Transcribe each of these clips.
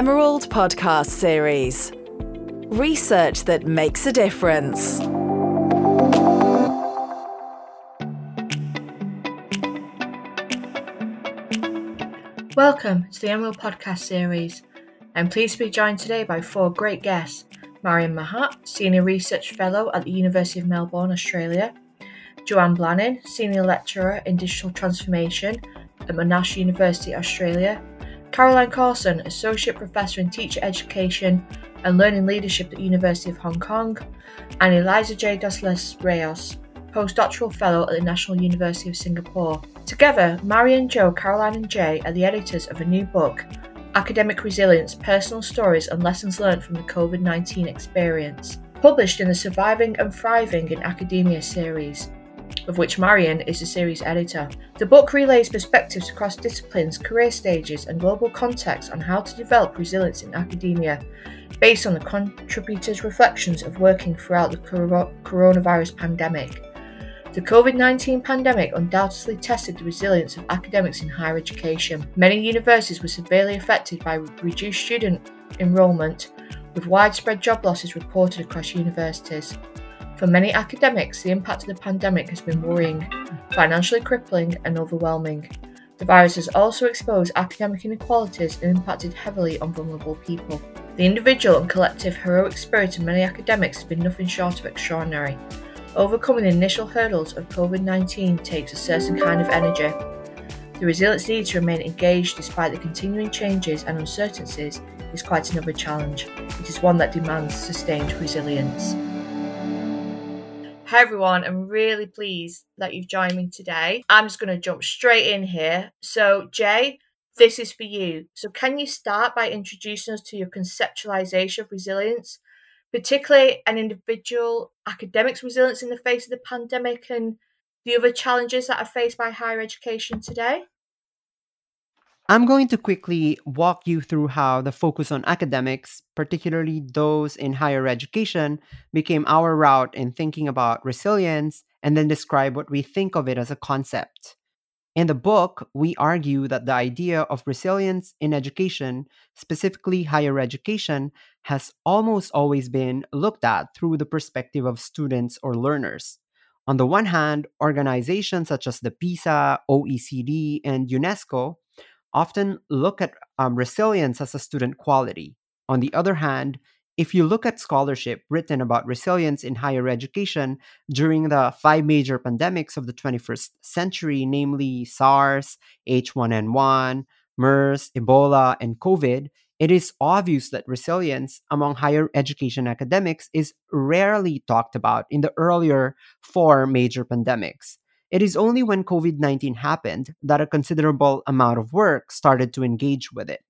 Emerald podcast series. Research that makes a difference. Welcome to the Emerald podcast series. I'm pleased to be joined today by four great guests. Marion Mahat, Senior Research Fellow at the University of Melbourne, Australia. Joanne Blannin, Senior Lecturer in Digital Transformation at Monash University, Australia. Caroline Carson, Associate Professor in Teacher Education and Learning Leadership at the University of Hong Kong. And Eliza J. Dosles-Reyos, Postdoctoral Fellow at the National University of Singapore. Together, Marion, Jo, Caroline and Jay are the editors of a new book, Academic Resilience, Personal Stories and Lessons Learned from the COVID-19 Experience, published in the Surviving and Thriving in Academia series, of which Marion is the series editor. The book relays perspectives across disciplines, career stages and global contexts on how to develop resilience in academia, based on the contributors' reflections of working throughout the coronavirus pandemic. The COVID-19 pandemic undoubtedly tested the resilience of academics in higher education. Many universities were severely affected by reduced student enrolment, with widespread job losses reported across universities. For many academics, the impact of the pandemic has been worrying, financially crippling and overwhelming. The virus has also exposed academic inequalities and impacted heavily on vulnerable people. The individual and collective heroic spirit of many academics has been nothing short of extraordinary. Overcoming the initial hurdles of COVID-19 takes a certain kind of energy. The resilience need to remain engaged despite the continuing changes and uncertainties is quite another challenge. It is one that demands sustained resilience. Hi everyone, I'm really pleased that you've joined me today. I'm just going to jump straight in here. So Jay, this is for you. So can you start by introducing us to your conceptualisation of resilience, particularly an individual academic's resilience in the face of the pandemic and the other challenges that are faced by higher education today? I'm going to quickly walk you through how the focus on academics, particularly those in higher education, became our route in thinking about resilience, and then describe what we think of it as a concept. In the book, we argue that the idea of resilience in education, specifically higher education, has almost always been looked at through the perspective of students or learners. On the one hand, organizations such as the PISA, OECD, and UNESCO often look at resilience as a student quality. On the other hand, if you look at scholarship written about resilience in higher education during the five major pandemics of the 21st century, namely SARS, H1N1, MERS, Ebola, and COVID, it is obvious that resilience among higher education academics is rarely talked about in the earlier four major pandemics. It is only when COVID-19 happened that a considerable amount of work started to engage with it.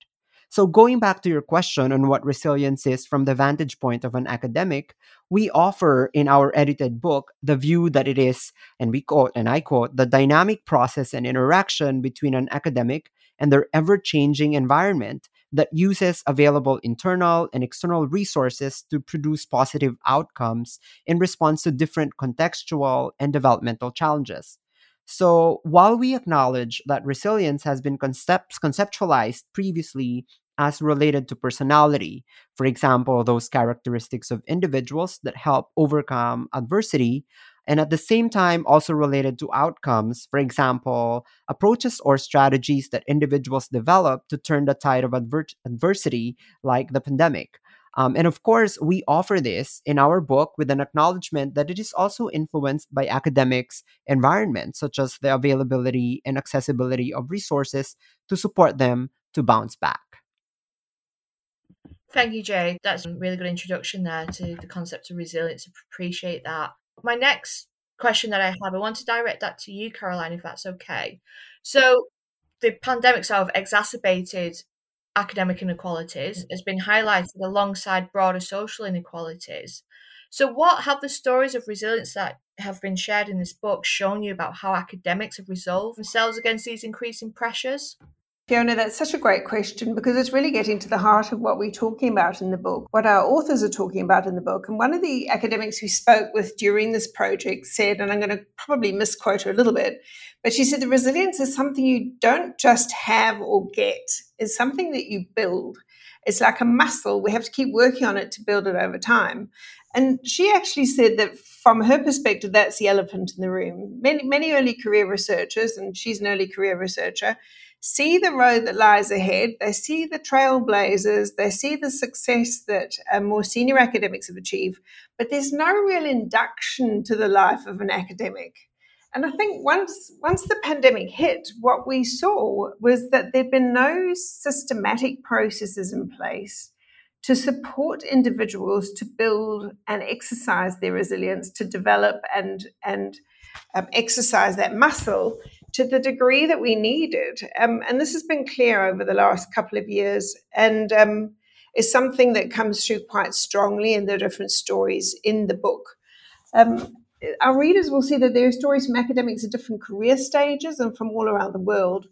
So going back to your question on what resilience is from the vantage point of an academic, we offer in our edited book the view that it is, and we quote, and I quote, the dynamic process and interaction between an academic and their ever-changing environment that uses available internal and external resources to produce positive outcomes in response to different contextual and developmental challenges. So while we acknowledge that resilience has been conceptualized previously as related to personality, for example, those characteristics of individuals that help overcome adversity, and at the same time also related to outcomes, for example, approaches or strategies that individuals develop to turn the tide of adversity like the pandemic. And of course, we offer this in our book with an acknowledgement that it is also influenced by academics' environments, such as the availability and accessibility of resources to support them to bounce back. Thank you, Jay. That's a really good introduction there to the concept of resilience. Appreciate that. My next question that I have, I want to direct that to you, Caroline, if that's okay. So the pandemic sort of exacerbated academic inequalities has been highlighted alongside broader social inequalities. So what have the stories of resilience that have been shared in this book shown you about how academics have resolved themselves against these increasing pressures? Fiona, that's such a great question because it's really getting to the heart of what we're talking about in the book, what our authors are talking about in the book. And one of the academics we spoke with during this project said, and I'm going to probably misquote her a little bit, but she said the resilience is something you don't just have or get. It's something that you build. It's like a muscle. We have to keep working on it to build it over time. And she actually said that from her perspective, that's the elephant in the room. Many early career researchers, and she's an early career researcher, see the road that lies ahead. They see the trailblazers. They see the success that more senior academics have achieved. But there's no real induction to the life of an academic. And I think once the pandemic hit, what we saw was that there'd been no systematic processes in place to support individuals to build and exercise their resilience, to develop and exercise that muscle to the degree that we needed. And this has been clear over the last couple of years and is something that comes through quite strongly in the different stories in the book. Our readers will see that there are stories from academics at different career stages and from all around the world.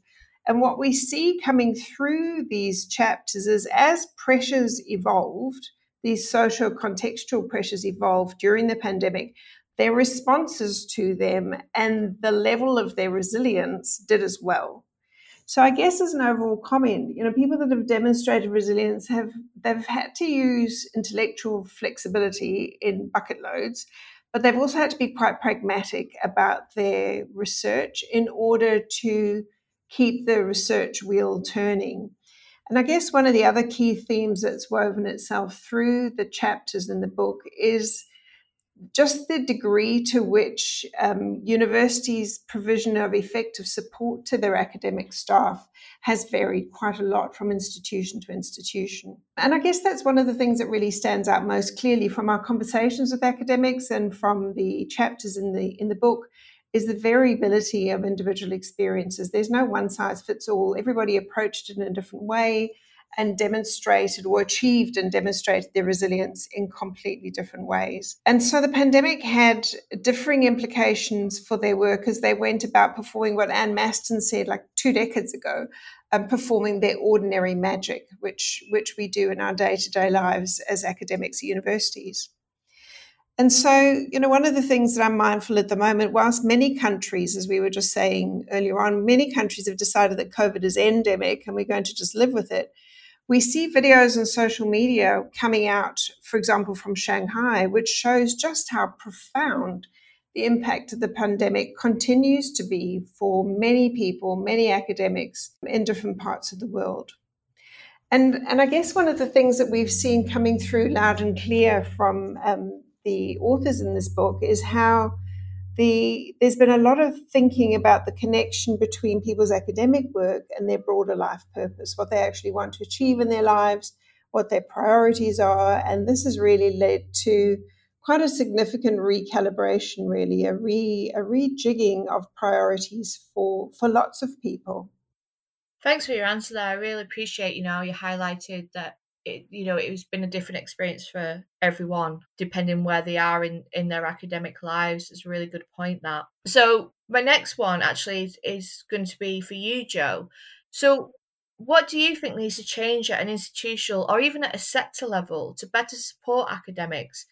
And what we see coming through these chapters is as pressures evolved, these social contextual pressures evolved during the pandemic, their responses to them and the level of their resilience did as well. So I guess as an overall comment, you know, people that have demonstrated resilience they've had to use intellectual flexibility in bucket loads, but they've also had to be quite pragmatic about their research in order to keep the research wheel turning. And I guess one of the other key themes that's woven itself through the chapters in the book is just the degree to which universities' provision of effective support to their academic staff has varied quite a lot from institution to institution. And I guess that's one of the things that really stands out most clearly from our conversations with academics and from the chapters in the book is the variability of individual experiences. There's no one size fits all. Everybody approached it in a different way and demonstrated or achieved and demonstrated their resilience in completely different ways. And so the pandemic had differing implications for their work as they went about performing what Anne Maston said like 2 decades ago, performing their ordinary magic, which we do in our day-to-day lives as academics at universities. And so, you know, one of the things that I'm mindful at the moment, whilst many countries, as we were just saying earlier on, many countries have decided that COVID is endemic and we're going to just live with it, we see videos on social media coming out, for example, from Shanghai, which shows just how profound the impact of the pandemic continues to be for many people, many academics in different parts of the world. And I guess one of the things that we've seen coming through loud and clear from the authors in this book is how there's been a lot of thinking about the connection between people's academic work and their broader life purpose, what they actually want to achieve in their lives, what their priorities are. And this has really led to quite a significant recalibration, really, a rejigging of priorities for lots of people. Thanks for your answer there. I really appreciate, you know, you highlighted that it's been a different experience for everyone, depending where they are in their academic lives. It's a really good point, that. So my next one actually is going to be for you, Jo. So what do you think needs to change at an institutional or even at a sector level to better support academics,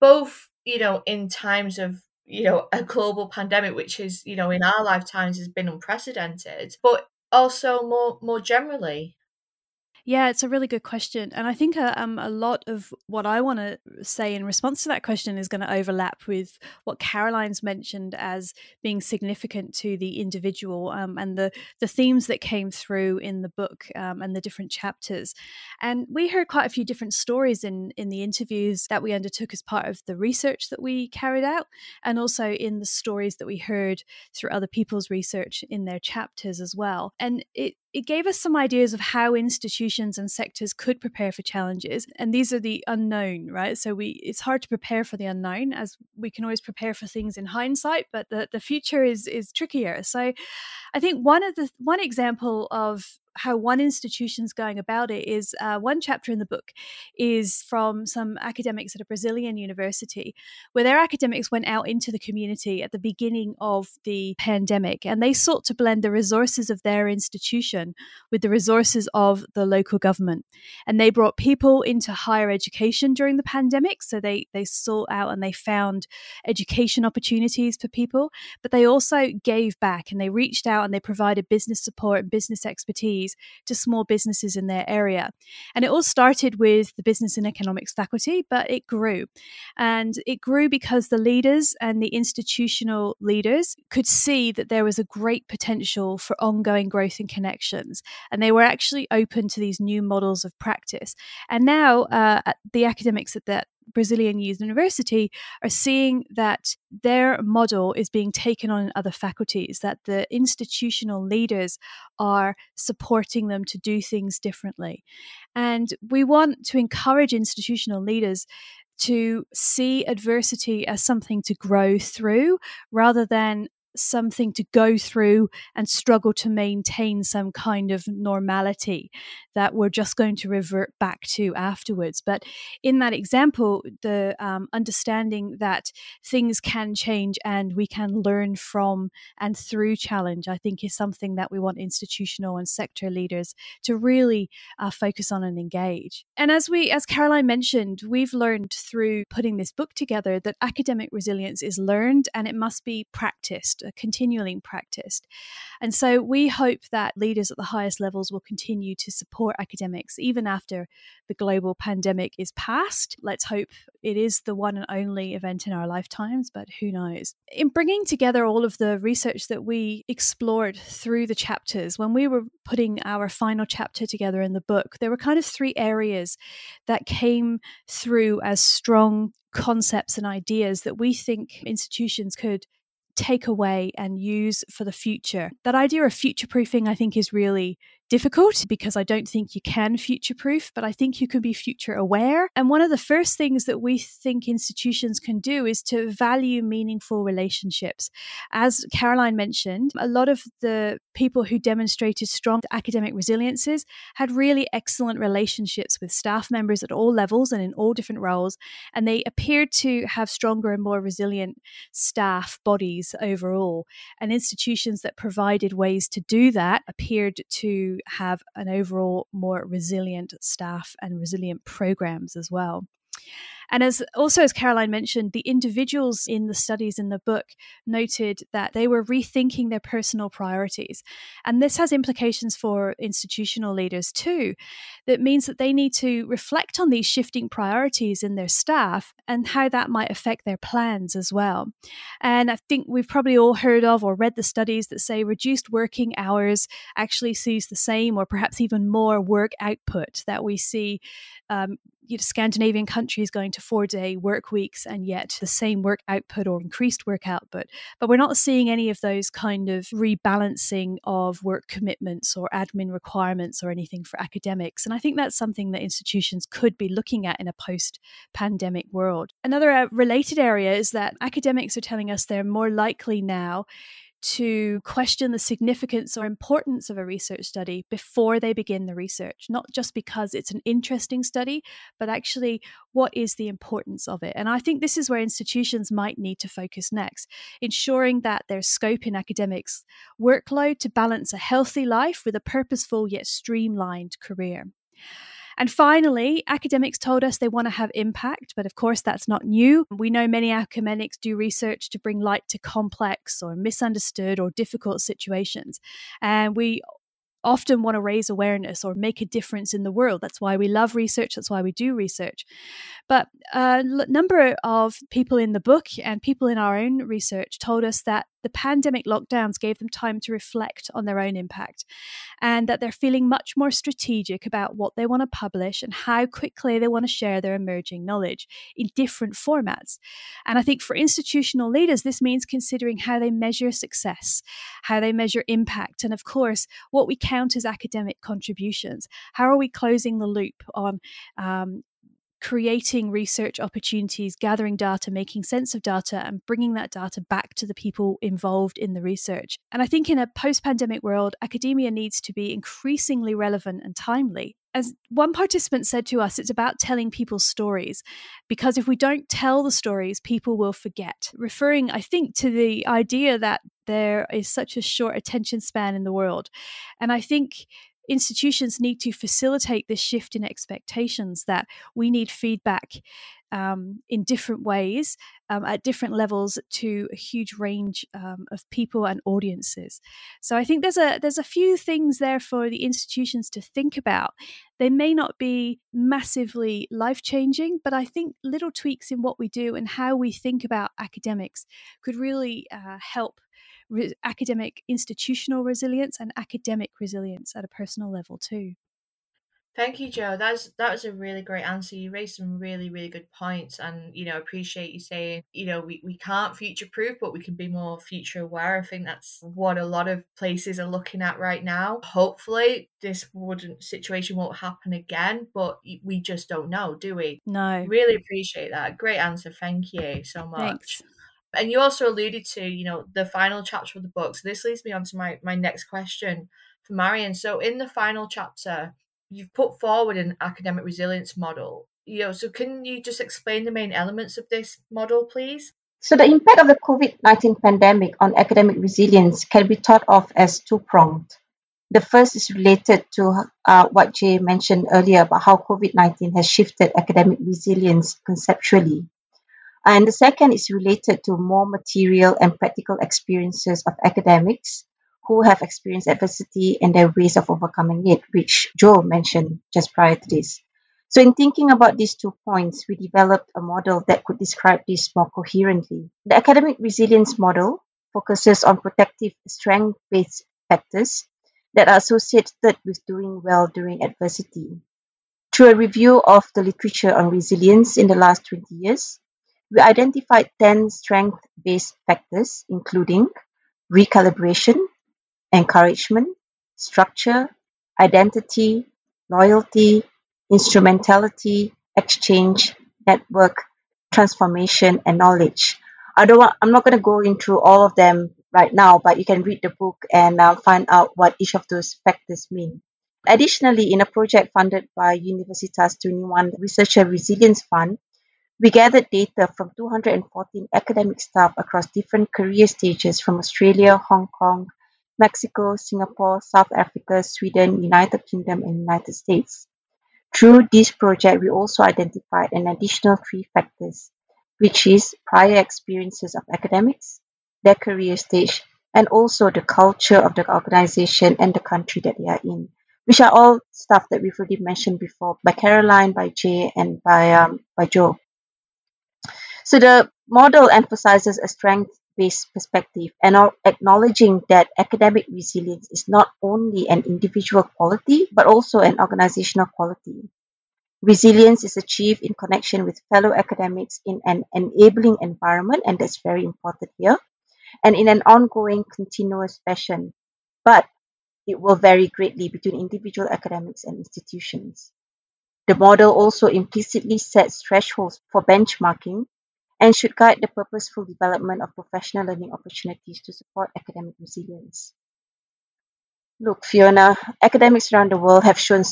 both, you know, in times of, you know, a global pandemic, which is, you know, in our lifetimes has been unprecedented, but also more generally? Yeah, it's a really good question. And I think a lot of what I want to say in response to that question is going to overlap with what Caroline's mentioned as being significant to the individual and the themes that came through in the book and the different chapters. And we heard quite a few different stories in the interviews that we undertook as part of the research that we carried out, and also in the stories that we heard through other people's research in their chapters as well. And it gave us some ideas of how institutions and sectors could prepare for challenges. And these are the unknown, right? So it's hard to prepare for the unknown, as we can always prepare for things in hindsight, but the future is trickier. So I think one example of how one institution's going about it is one chapter in the book is from some academics at a Brazilian university where their academics went out into the community at the beginning of the pandemic, and they sought to blend the resources of their institution with the resources of the local government. And they brought people into higher education during the pandemic. So they sought out and they found education opportunities for people, but they also gave back and they reached out and they provided business support and business expertise to small businesses in their area. And it all started with the business and economics faculty, but it grew. And it grew because the leaders and the institutional leaders could see that there was a great potential for ongoing growth and connections. And they were actually open to these new models of practice. And now the academics at that Brazilian university are seeing that their model is being taken on in other faculties, that the institutional leaders are supporting them to do things differently. And we want to encourage institutional leaders to see adversity as something to grow through rather than something to go through and struggle to maintain some kind of normality that we're just going to revert back to afterwards. But in that example, the understanding that things can change and we can learn from and through challenge, I think, is something that we want institutional and sector leaders to really focus on and engage. And as Caroline mentioned, we've learned through putting this book together that academic resilience is learned and it must be practiced, continually practiced. And so we hope that leaders at the highest levels will continue to support academics even after the global pandemic is past. Let's hope it is the one and only event in our lifetimes, but who knows? In bringing together all of the research that we explored through the chapters, when we were putting our final chapter together in the book, there were kind of three areas that came through as strong concepts and ideas that we think institutions could take away and use for the future. That idea of future-proofing, I think, is really difficult because I don't think you can future-proof, but I think you can be future-aware. And one of the first things that we think institutions can do is to value meaningful relationships. As Caroline mentioned, a lot of the people who demonstrated strong academic resiliences had really excellent relationships with staff members at all levels and in all different roles, and they appeared to have stronger and more resilient staff bodies overall. And institutions that provided ways to do that appeared to have an overall more resilient staff and resilient programs as well. And as Caroline mentioned, the individuals in the studies in the book noted that they were rethinking their personal priorities. And this has implications for institutional leaders too. That means that they need to reflect on these shifting priorities in their staff and how that might affect their plans as well. And I think we've probably all heard of or read the studies that say reduced working hours actually sees the same or perhaps even more work output that we see Scandinavian countries going to 4-day work weeks and yet the same work output or increased work output. But we're not seeing any of those kind of rebalancing of work commitments or admin requirements or anything for academics. And I think that's something that institutions could be looking at in a post-pandemic world. Another related area is that academics are telling us they're more likely now to question the significance or importance of a research study before they begin the research, not just because it's an interesting study, but actually what is the importance of it. And I think this is where institutions might need to focus next, ensuring that there's scope in academics' workload to balance a healthy life with a purposeful yet streamlined career. And finally, academics told us they want to have impact, but of course that's not new. We know many academics do research to bring light to complex or misunderstood or difficult situations. And we often want to raise awareness or make a difference in the world. That's why we love research. That's why we do research. But a number of people in the book and people in our own research told us that the pandemic lockdowns gave them time to reflect on their own impact and that they're feeling much more strategic about what they want to publish and how quickly they want to share their emerging knowledge in different formats. And I think for institutional leaders, this means considering how they measure success, how they measure impact, and of course, what we count as academic contributions. How are we closing the loop on creating research opportunities, gathering data, making sense of data, and bringing that data back to the people involved in the research. And I think in a post-pandemic world, academia needs to be increasingly relevant and timely. As one participant said to us, it's about telling people's stories, because if we don't tell the stories, people will forget. Referring, I think, to the idea that there is such a short attention span in the world. And I think institutions need to facilitate this shift in expectations that we need feedback in different ways, at different levels to a huge range of people and audiences. So I think there's a few things there for the institutions to think about. They may not be massively life-changing, but I think little tweaks in what we do and how we think about academics could really help academic institutional resilience and academic resilience at a personal level too. Thank you, Jo. That was a really great answer. You raised some really, really good points, and appreciate you saying, we can't future-proof, but we can be more future-aware. I think that's what a lot of places are looking at right now. Hopefully, this situation won't happen again, but we just don't know, do we? No. Really appreciate that. Great answer. Thank you so much. Thanks. And you also alluded to, the final chapter of the book. So this leads me on to my next question for Marion. So in the final chapter, you've put forward an academic resilience model. So can you just explain the main elements of this model, please? So the impact of the COVID-19 pandemic on academic resilience can be thought of as two-pronged. The first is related to what Jay mentioned earlier about how COVID-19 has shifted academic resilience conceptually. And the second is related to more material and practical experiences of academics who have experienced adversity and their ways of overcoming it, which Joe mentioned just prior to this. So in thinking about these 2 points, we developed a model that could describe this more coherently. The academic resilience model focuses on protective strength-based factors that are associated with doing well during adversity. Through a review of the literature on resilience in the last 20 years, we identified 10 strength-based factors, including recalibration, encouragement, structure, identity, loyalty, instrumentality, exchange, network, transformation, and knowledge. I'm not going to go into all of them right now, but you can read the book and find out what each of those factors mean. Additionally, in a project funded by Universitas 21 Research and Resilience Fund, we gathered data from 214 academic staff across different career stages from Australia, Hong Kong, Mexico, Singapore, South Africa, Sweden, United Kingdom, and United States. Through this project, we also identified an additional 3 factors, which is prior experiences of academics, their career stage, and also the culture of the organization and the country that they are in, which are all stuff that we've already mentioned before by Caroline, by Jay, and by Joe. So the model emphasizes a strength-based perspective and acknowledging that academic resilience is not only an individual quality, but also an organizational quality. Resilience is achieved in connection with fellow academics in an enabling environment, and that's very important here, and in an ongoing, continuous fashion. But it will vary greatly between individual academics and institutions. The model also implicitly sets thresholds for benchmarking and should guide the purposeful development of professional learning opportunities to support academic resilience. Look, Fiona, academics around the world have shown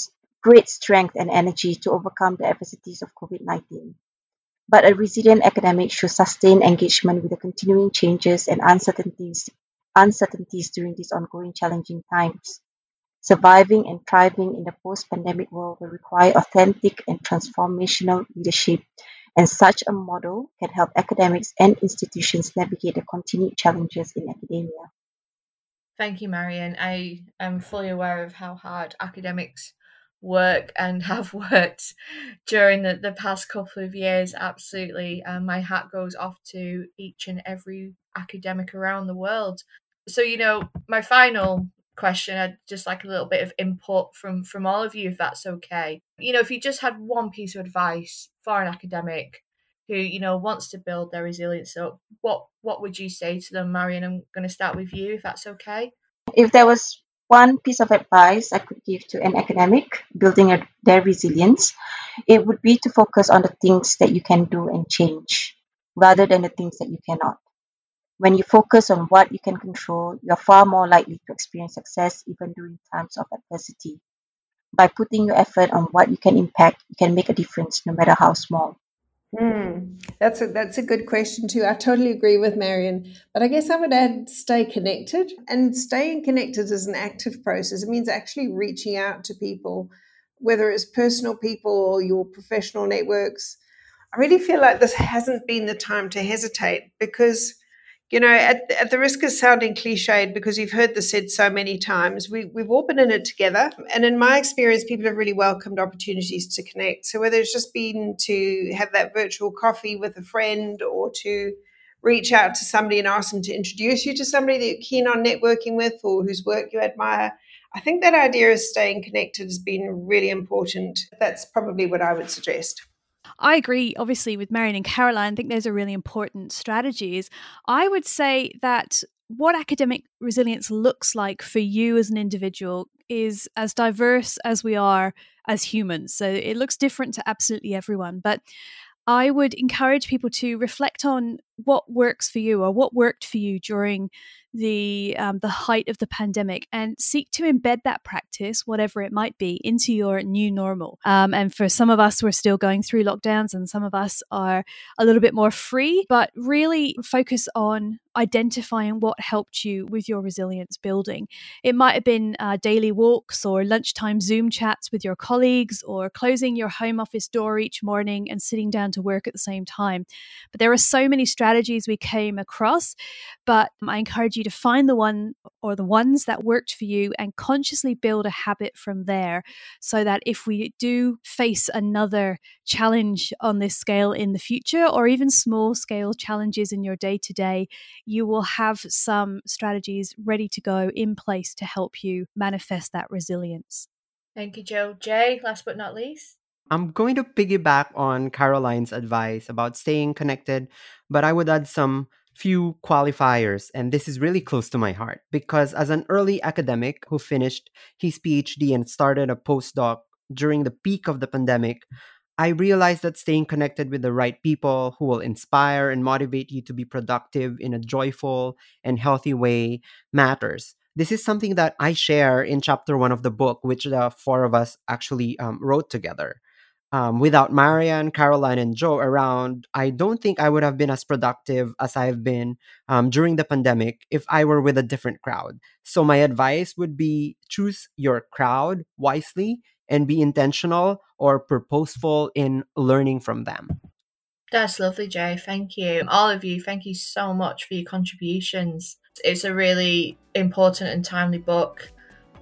great strength and energy to overcome the adversities of COVID-19. But a resilient academic should sustain engagement with the continuing changes and uncertainties during these ongoing challenging times. Surviving and thriving in the post-pandemic world will require authentic and transformational leadership, and such a model can help academics and institutions navigate the continued challenges in academia. Thank you, Marion. I am fully aware of how hard academics work and have worked during the past couple of years. Absolutely. My hat goes off to each and every academic around the world. So, my final question, I'd just like a little bit of input from all of you, if that's okay. If you just had one piece of advice for an academic who, wants to build their resilience up, what would you say to them, Marion? I'm going to start with you, if that's okay. If there was one piece of advice I could give to an academic building their resilience, it would be to focus on the things that you can do and change rather than the things that you cannot. When you focus on what you can control, you're far more likely to experience success even during times of adversity. By putting your effort on what you can impact, you can make a difference no matter how small. That's a good question too. I totally agree with Marion, but I guess I would add stay connected. And staying connected is an active process. It means actually reaching out to people, whether it's personal people or your professional networks. I really feel like this hasn't been the time to hesitate because, you know, at the risk of sounding cliched because you've heard this said so many times, we've all been in it together. And in my experience, people have really welcomed opportunities to connect. So whether it's just been to have that virtual coffee with a friend or to reach out to somebody and ask them to introduce you to somebody that you're keen on networking with or whose work you admire, I think that idea of staying connected has been really important. That's probably what I would suggest. I agree, obviously, with Marion and Caroline. I think those are really important strategies. I would say that what academic resilience looks like for you as an individual is as diverse as we are as humans. So it looks different to absolutely everyone. But I would encourage people to reflect on what works for you or what worked for you during the height of the pandemic and seek to embed that practice, whatever it might be, into your new normal. And for some of us, we're still going through lockdowns and some of us are a little bit more free, but really focus on identifying what helped you with your resilience building. It might have been daily walks or lunchtime Zoom chats with your colleagues or closing your home office door each morning and sitting down to work at the same time. But there are so many strategies we came across, but I encourage you to find the one or the ones that worked for you and consciously build a habit from there so that if we do face another challenge on this scale in the future or even small scale challenges in your day to day, you will have some strategies ready to go in place to help you manifest that resilience. Thank you, Jo. Jay, last but not least. I'm going to piggyback on Caroline's advice about staying connected, but I would add some few qualifiers, and this is really close to my heart because as an early academic who finished his PhD and started a postdoc during the peak of the pandemic, I realized that staying connected with the right people who will inspire and motivate you to be productive in a joyful and healthy way matters. This is something that I share in chapter 1 of the book, which the four of us actually wrote together. Without Marianne, Caroline, and Joe around, I don't think I would have been as productive as I've been during the pandemic if I were with a different crowd. So my advice would be choose your crowd wisely and be intentional or purposeful in learning from them. That's lovely, Jay. Thank you. All of you, thank you so much for your contributions. It's a really important and timely book.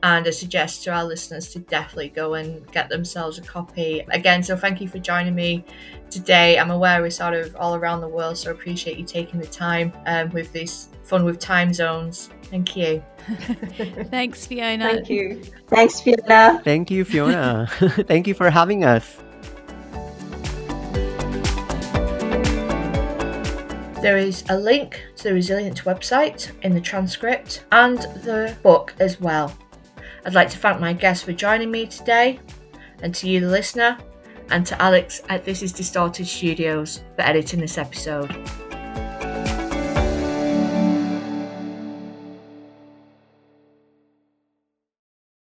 And I suggest to our listeners to definitely go and get themselves a copy. Again, so thank you for joining me today. I'm aware we're sort of all around the world, so I appreciate you taking the time with this fun with time zones. Thank you. Thanks, Fiona. Thank you. Thanks, Fiona. Thank you, Fiona. Thank you for having us. There is a link to the Resilience website in the transcript and the book as well. I'd like to thank my guests for joining me today, and to you, the listener, and to Alex at This Is Distorted Studios for editing this episode.